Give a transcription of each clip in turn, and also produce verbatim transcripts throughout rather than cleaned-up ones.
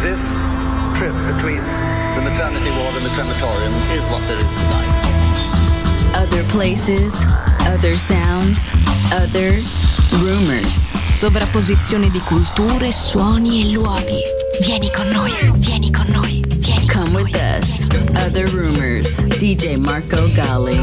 this trip between the maternity ward and the crematorium is what there is tonight. Other places, other sounds, other rumors. Sovrapposizione di culture, suoni e luoghi. Vieni con noi, vieni con noi, vieni con Come noi. With us. Other rumors. D J Marco Galli.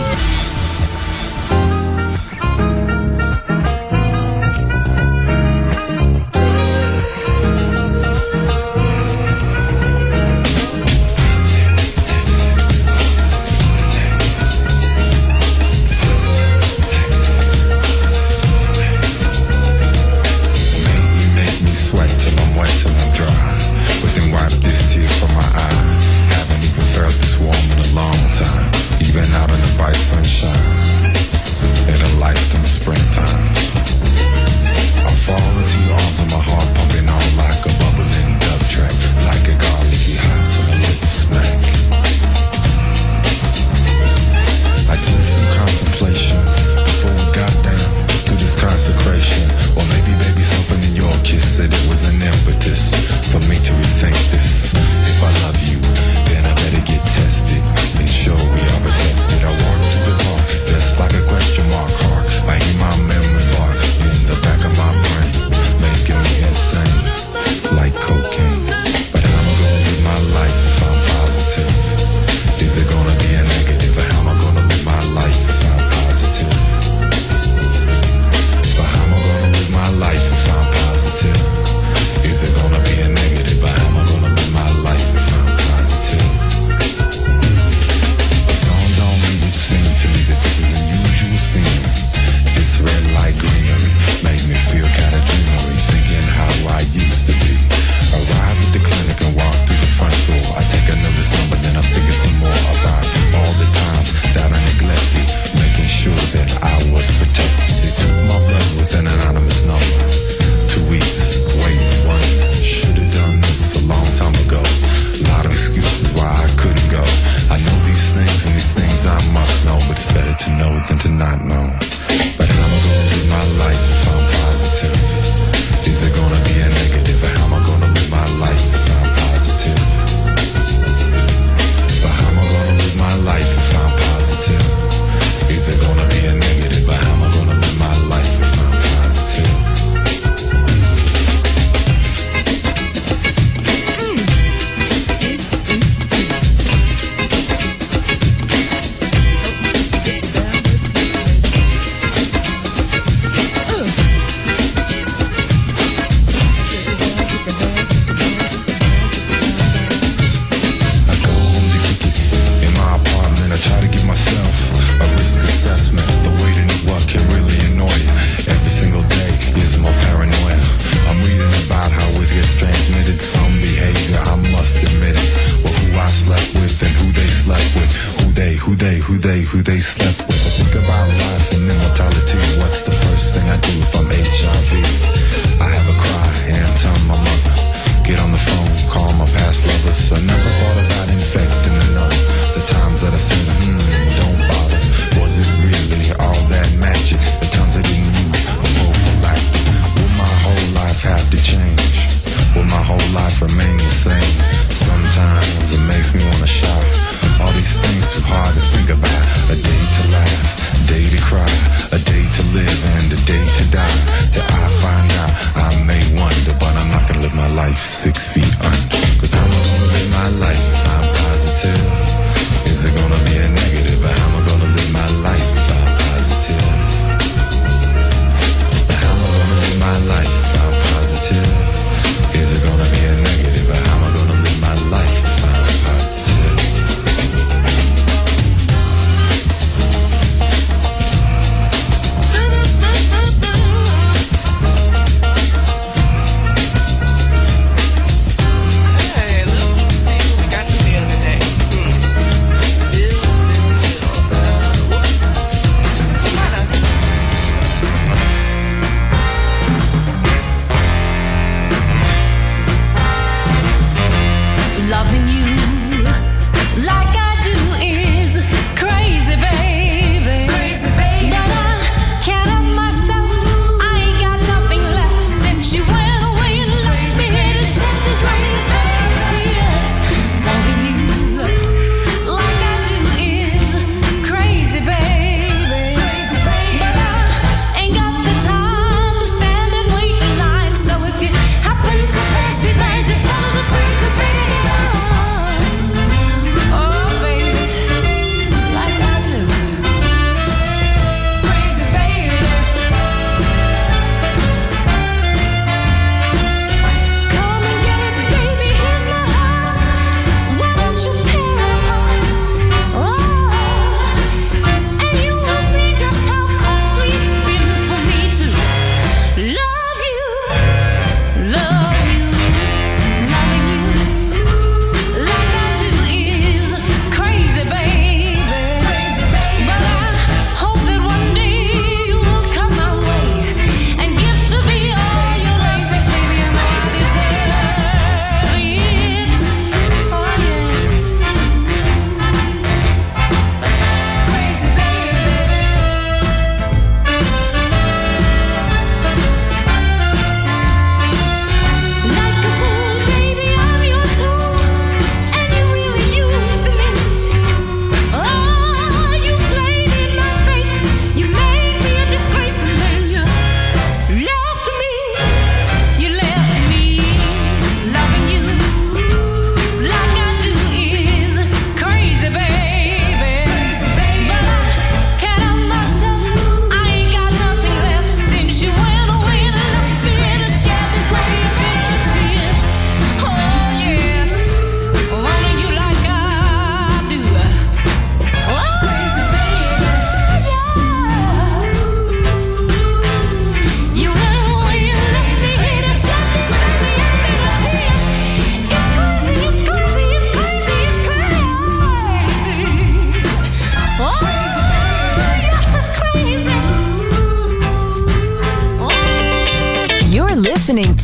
Cry. listening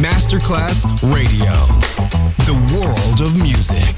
Masterclass Radio, the world of music.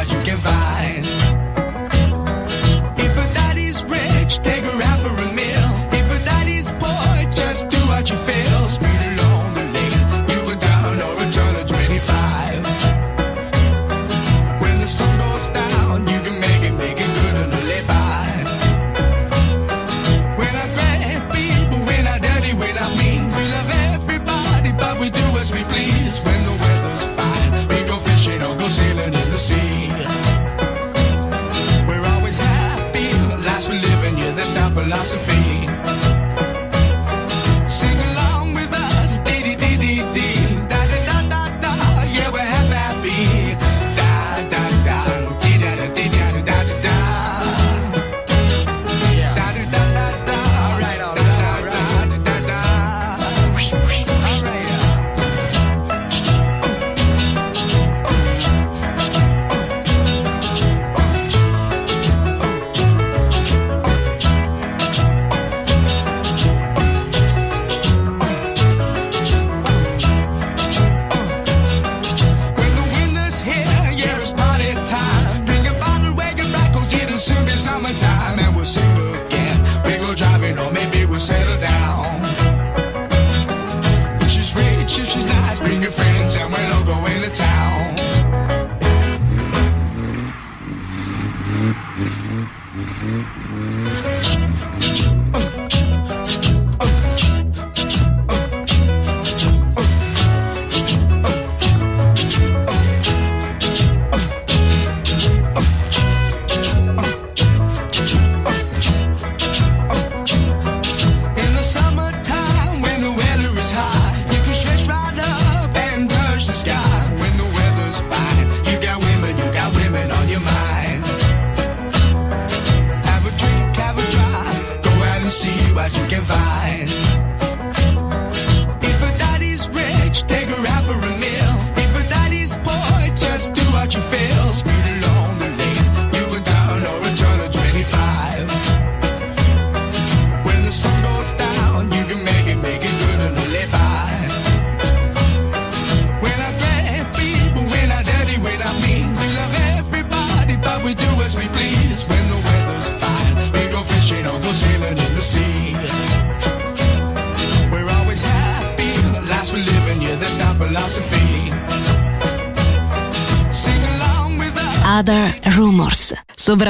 what you can find. If a daddy's rich, take her out for a meal. If a daddy's poor, just do what you feel. Speed along the lane, you go down or return to twenty-five. When the sun goes down, you can make it, make it good and live by. When I grab people, when I dirty, when I mean, we love everybody, but we do as we please. When the weather's fine, we go fishing or go sailing in the sea. Philosophy. Sing along with us, dee dee dee dee dee, da da da da da. Yeah, we're happy, da da da, dee da da dee da da da da, da da da da da. All right, all right, all right, da da da. All right. Settle down. If she's rich, if she's nice, bring your friends and we'll all go into town. Other Rumors,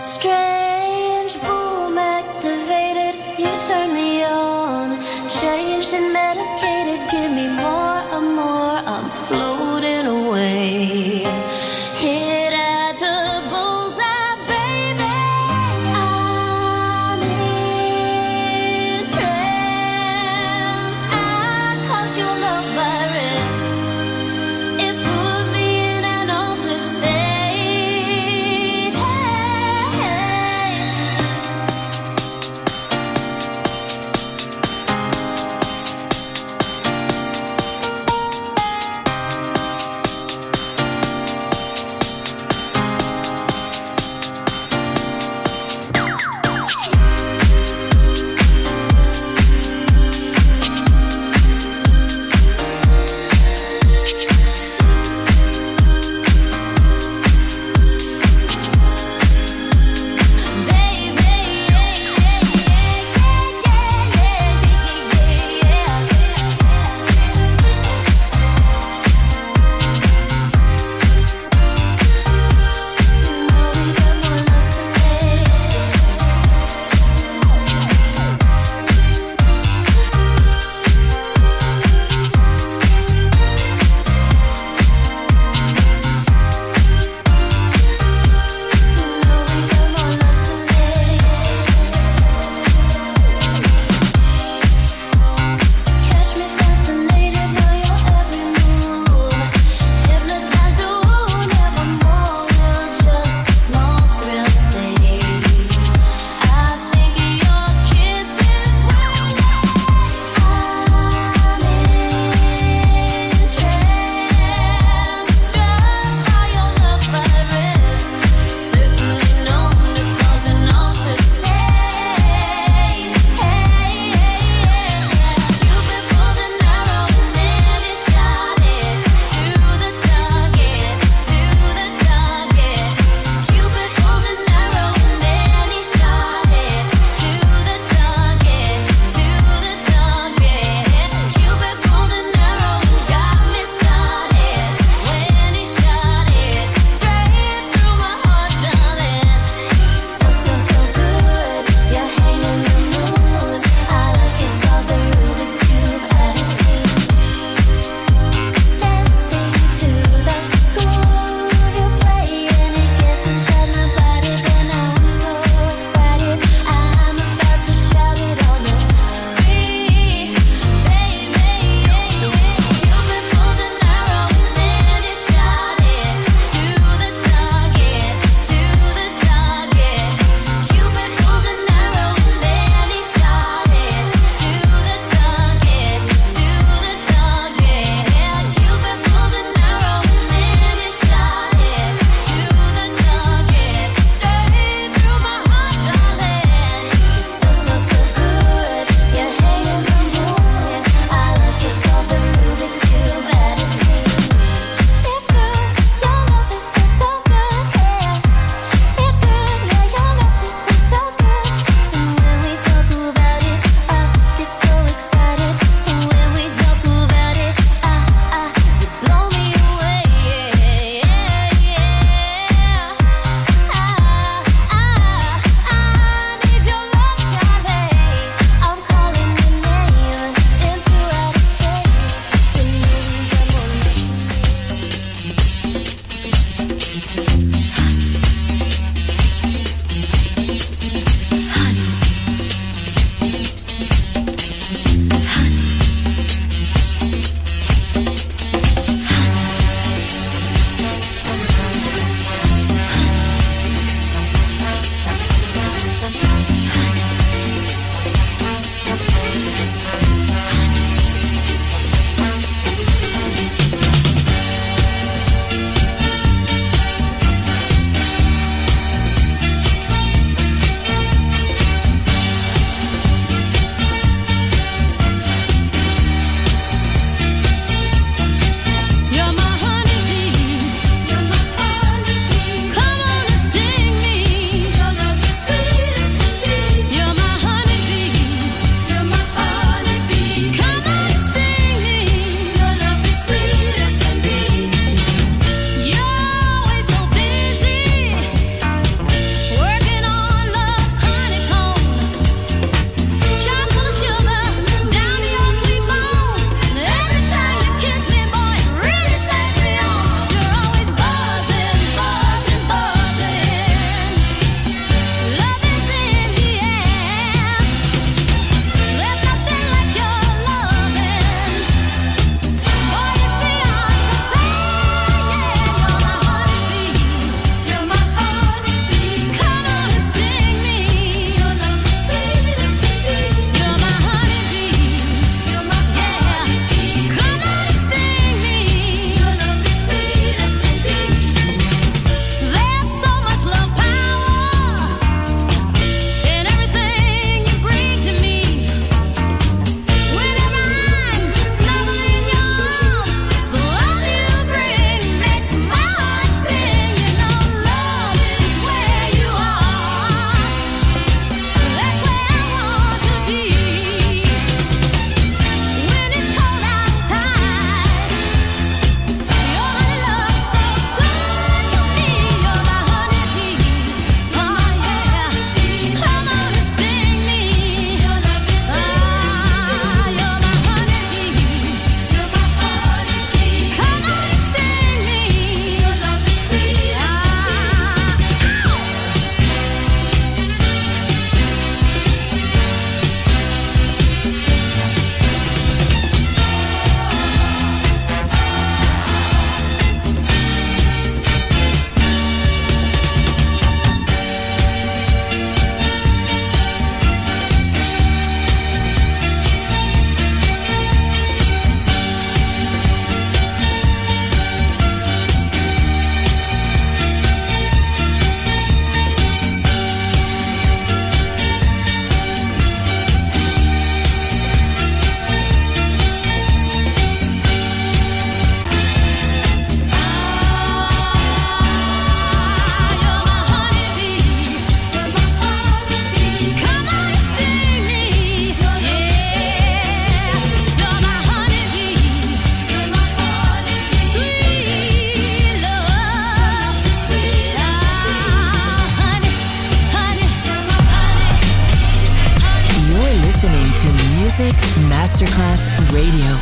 Strange boom activated, you turn me on, changed and medicated, give me more and more, I'm floating away. Masterclass Radio.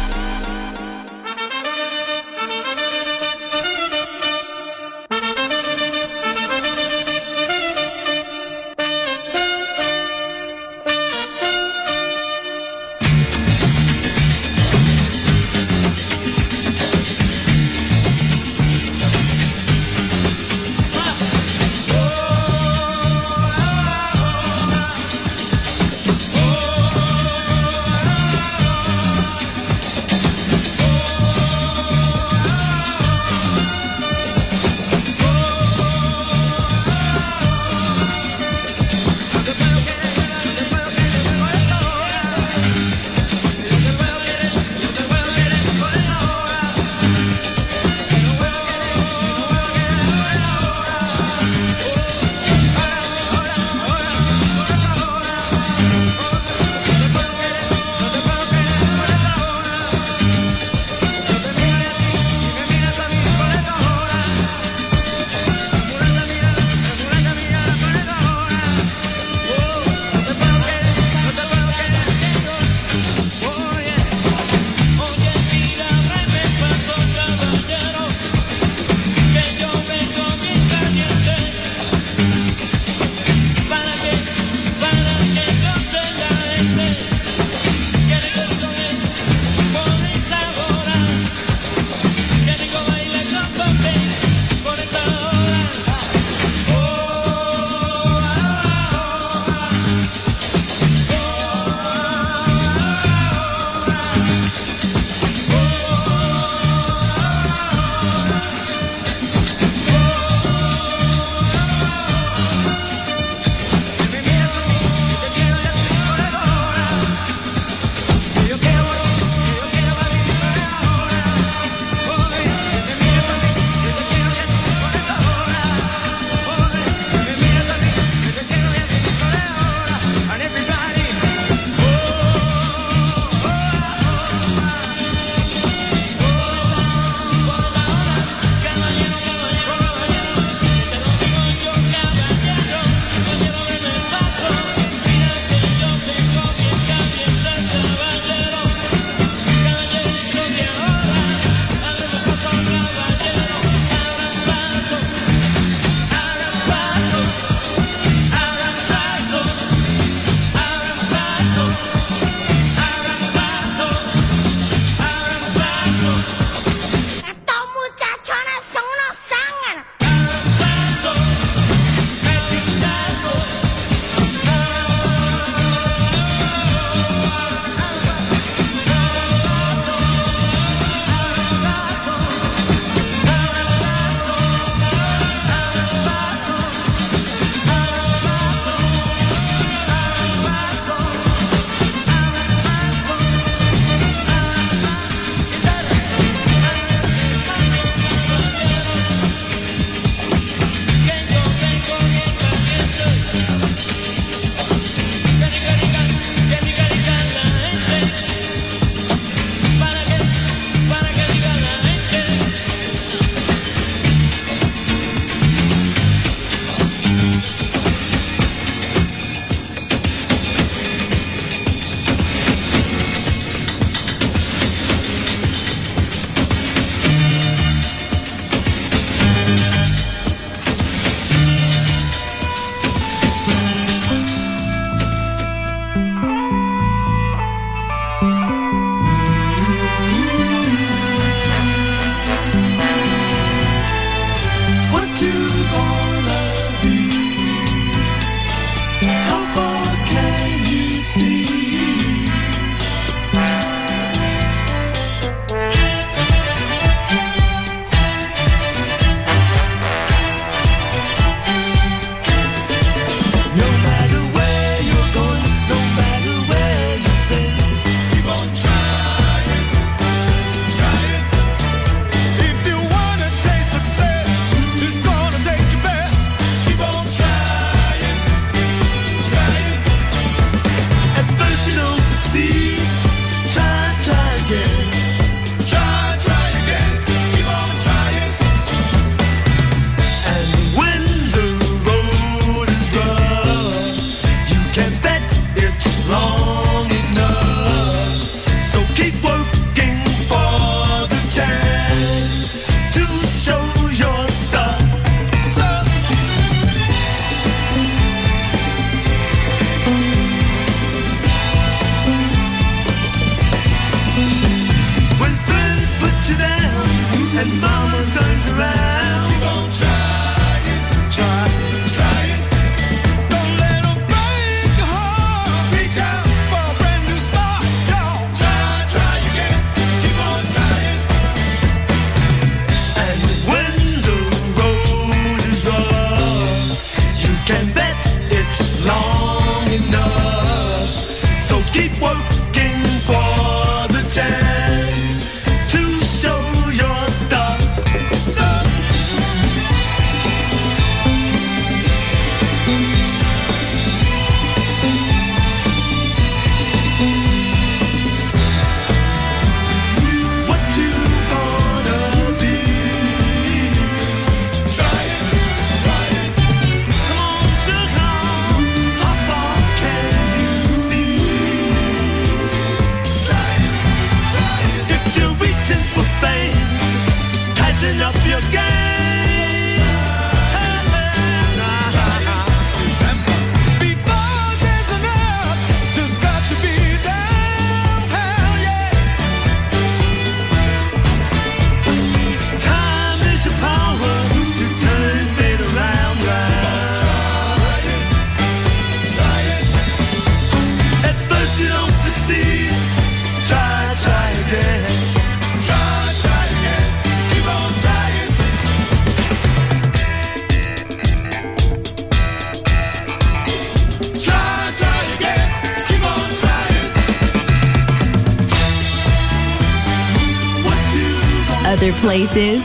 Places,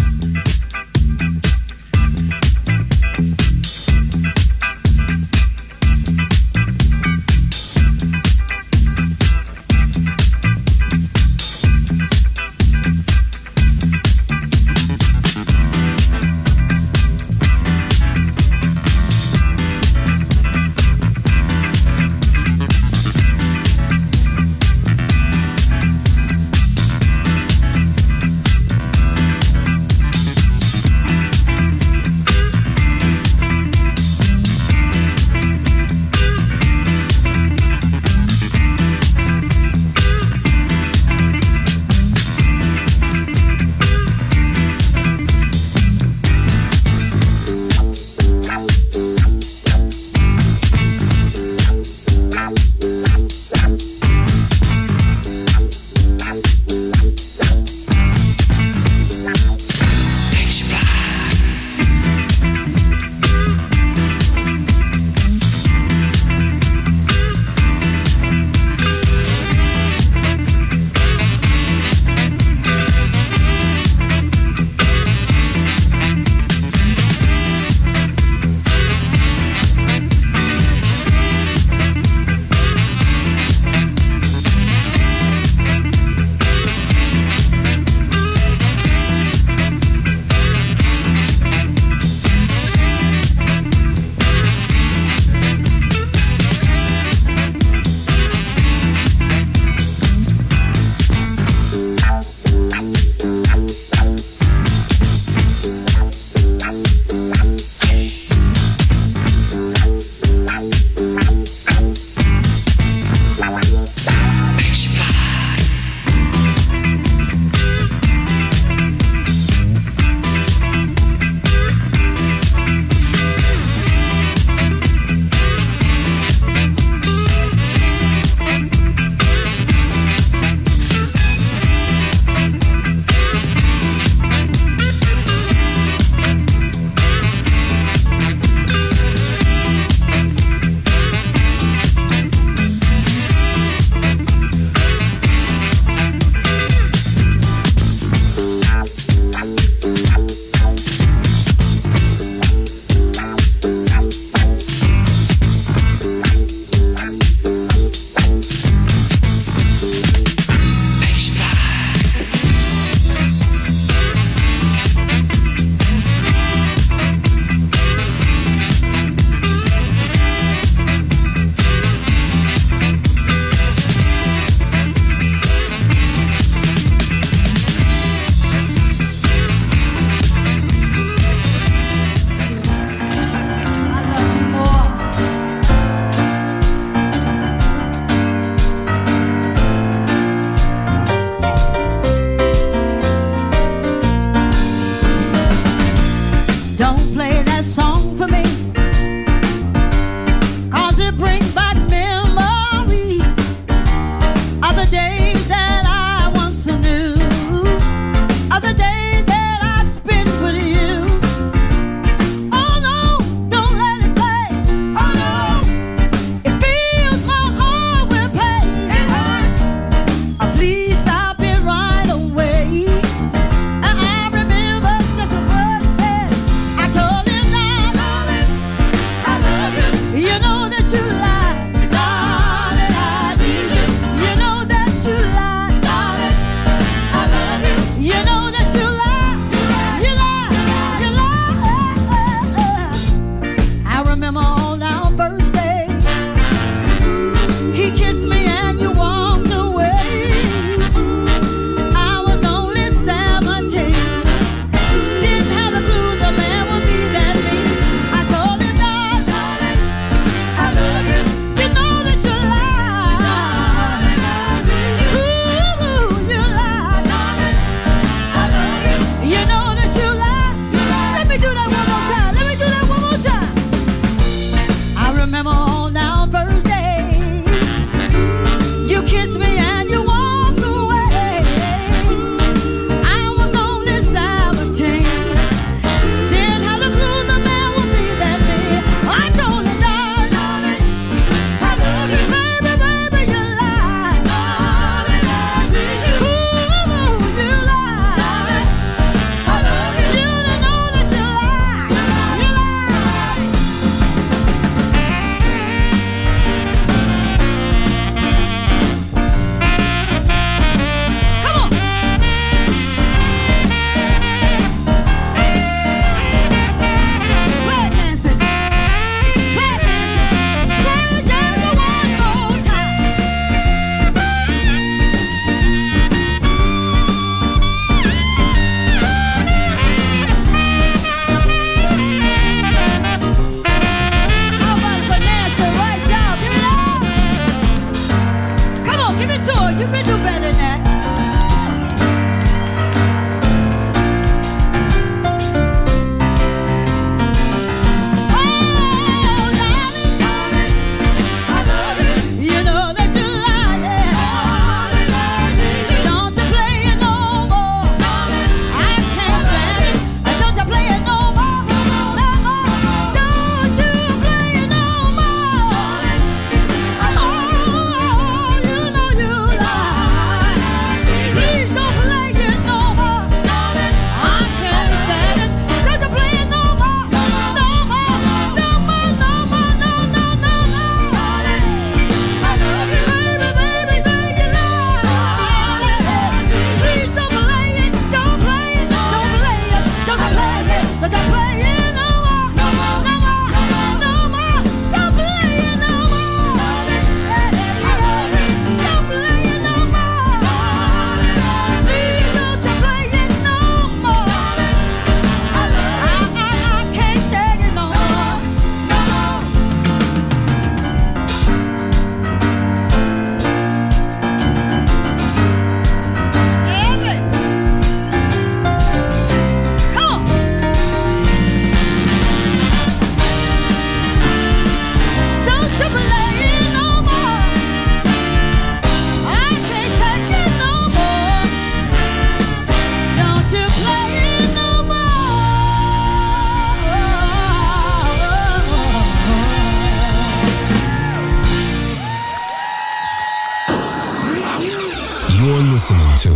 You're listening to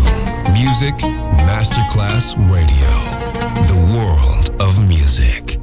Music Masterclass Radio, the world of music.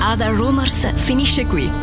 Other Rumors finisce qui,